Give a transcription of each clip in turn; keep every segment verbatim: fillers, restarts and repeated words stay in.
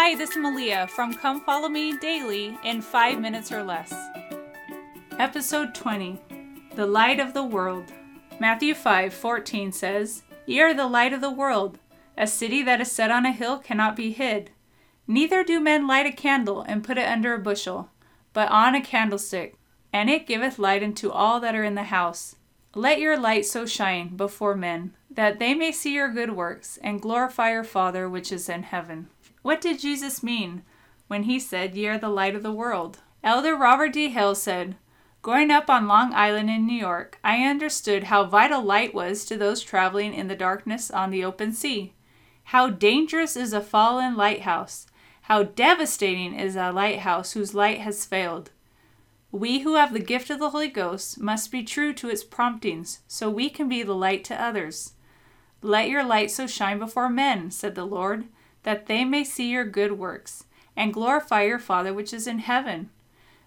Hi, this is Malia from Come Follow Me Daily in five minutes or less. Episode twenty, The Light of the World. Matthew five fourteen says, "Ye are the light of the world. A city that is set on a hill cannot be hid. Neither do men light a candle and put it under a bushel, but on a candlestick, and it giveth light unto all that are in the house. Let your light so shine before men, that they may see your good works, and glorify your Father which is in heaven." What did Jesus mean when he said, "Ye are the light of the world"? Elder Robert D. Hill said, "Growing up on Long Island in New York, I understood how vital light was to those traveling in the darkness on the open sea. How dangerous is a fallen lighthouse. How devastating is a lighthouse whose light has failed. We who have the gift of the Holy Ghost must be true to its promptings, so we can be the light to others. Let your light so shine before men, said the Lord, that they may see your good works, and glorify your Father which is in heaven."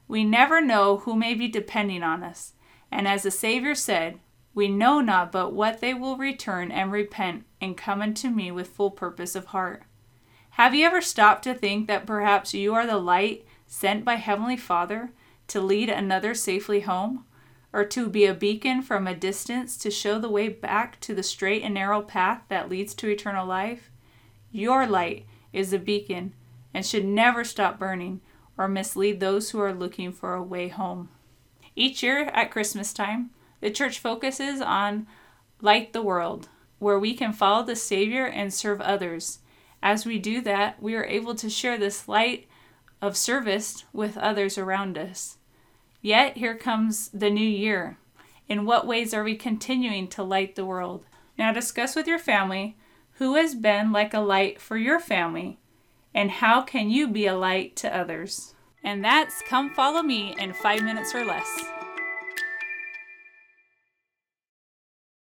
We never know who may be depending on us, and as the Savior said, "We know not but what they will return and repent, and come unto me with full purpose of heart." Have you ever stopped to think that perhaps you are the light sent by Heavenly Father to lead another safely home, or to be a beacon from a distance to show the way back to the straight and narrow path that leads to eternal life? Your light is a beacon and should never stop burning or mislead those who are looking for a way home. Each year at Christmas time, the church focuses on Light the World, where we can follow the Savior and serve others. As we do that, we are able to share this light of service with others around us. Yet, here comes the new year. In what ways are we continuing to light the world? Now discuss with your family who has been like a light for your family, and how can you be a light to others? And that's Come Follow Me in five minutes or less.